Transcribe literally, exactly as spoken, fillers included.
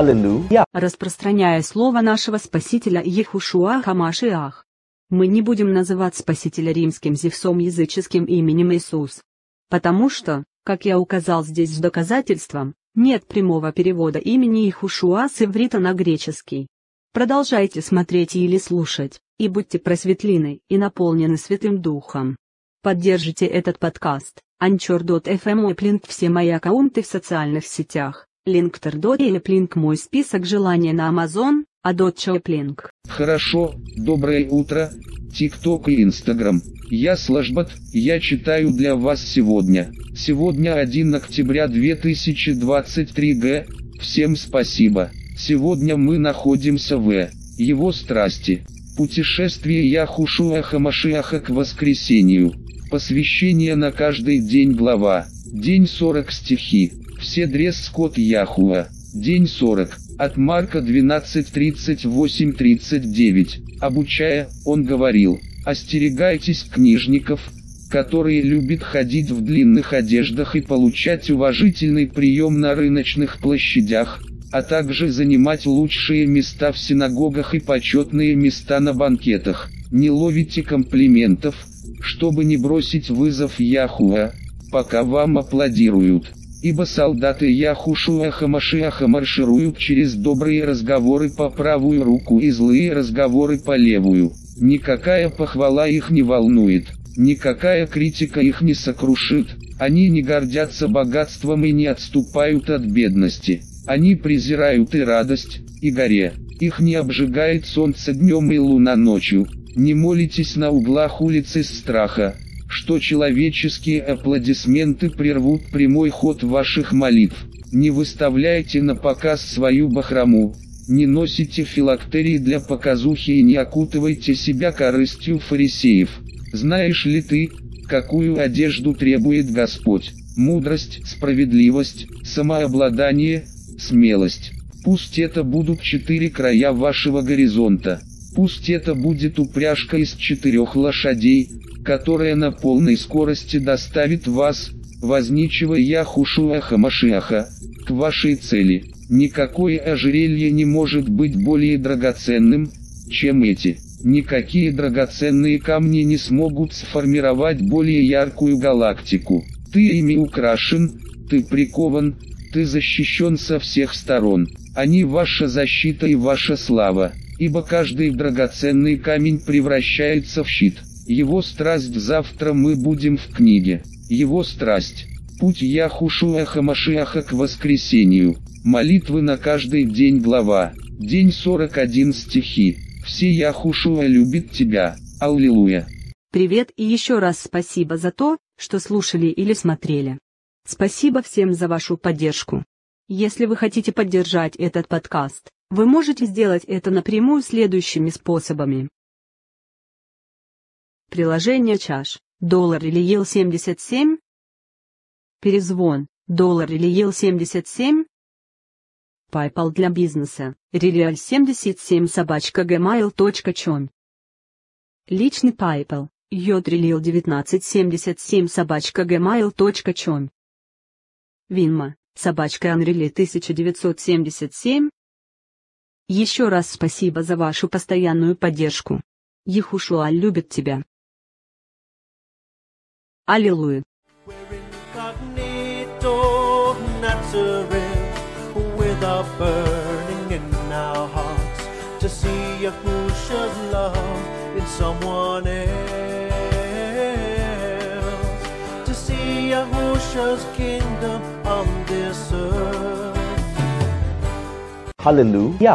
Аллилуйя. Распространяя слово нашего Спасителя Яхушуа ХаМашиах. Мы не будем называть Спасителя римским Зевсом, языческим именем Иисус. Потому что, как я указал здесь с доказательством, нет прямого перевода имени Яхушуа с иврита на греческий. Продолжайте смотреть или слушать, и будьте просветлены и наполнены Святым Духом. Поддержите этот подкаст, анчор точка эф эм, и плинк все мои аккаунты в социальных сетях, Линктердот или плинк мой список желаний на Амазон, а доча плинк. Хорошо, доброе утро, ТикТок и Инстаграм. Я Слажбот, я читаю для вас сегодня. Сегодня первое октября две тысячи двадцать третьего г. Всем спасибо. Сегодня мы находимся в Его страсти. Путешествие Яхушуа ХаМашиаха к воскресению. Посвящение на каждый день глава. День сорок стихи. Все дресс-код Яхува. День сорок. От Марка двенадцать тридцать восемь тридцать девять. Обучая, он говорил: «Остерегайтесь книжников, которые любят ходить в длинных одеждах и получать уважительный прием на рыночных площадях, а также занимать лучшие места в синагогах и почетные места на банкетах. Не ловите комплиментов, чтобы не бросить вызов Яхува, пока вам аплодируют. Ибо солдаты Яхушуа ХаМашиаха маршируют через добрые разговоры по правую руку и злые разговоры по левую. Никакая похвала их не волнует, никакая критика их не сокрушит. Они не гордятся богатством и не отступают от бедности. Они презирают и радость, и горе. Их не обжигает солнце днем и луна ночью. Не молитесь на углах улиц из страха, что человеческие аплодисменты прервут прямой ход ваших молитв. Не выставляйте на показ свою бахрому, не носите филактерии для показухи и не окутывайте себя корыстью фарисеев. Знаешь ли ты, какую одежду требует Господь? Мудрость, справедливость, самообладание, смелость. Пусть это будут четыре края вашего горизонта. Пусть это будет упряжка из четырех лошадей, которая на полной скорости доставит вас, возничего Яхушуа ХаМашиаха, к вашей цели. Никакое ожерелье не может быть более драгоценным, чем эти. Никакие драгоценные камни не смогут сформировать более яркую галактику. Ты ими украшен, ты прикован, ты защищен со всех сторон. Они ваша защита и ваша слава, ибо каждый драгоценный камень превращается в щит. Его страсть. Завтра мы будем в книге Его страсть. Путь Яхушуа ХаМашиаха к воскресению. Молитвы на каждый день глава. День сорок один стихи. Все Яхушуа любит тебя. Аллилуйя. Привет и еще раз спасибо за то, что слушали или смотрели. Спасибо всем за вашу поддержку. Если вы хотите поддержать этот подкаст, вы можете сделать это напрямую следующими способами. Приложение чаш, доллар или ел семьдесят семь. Перезвон, доллар или ел семьдесят семь. PayPal для бизнеса, релиал семьдесят семь собачка gmail.com. Личный PayPal, йодрелиал девятнадцать семьдесят семь собачка gmail.com. Винма, собачка Анрели тысяча девятьсот семьдесят семь. Еще раз спасибо за вашу постоянную поддержку. Яхушуа любит тебя. Аллилуйя. Kingdom on this earth. Hallelujah.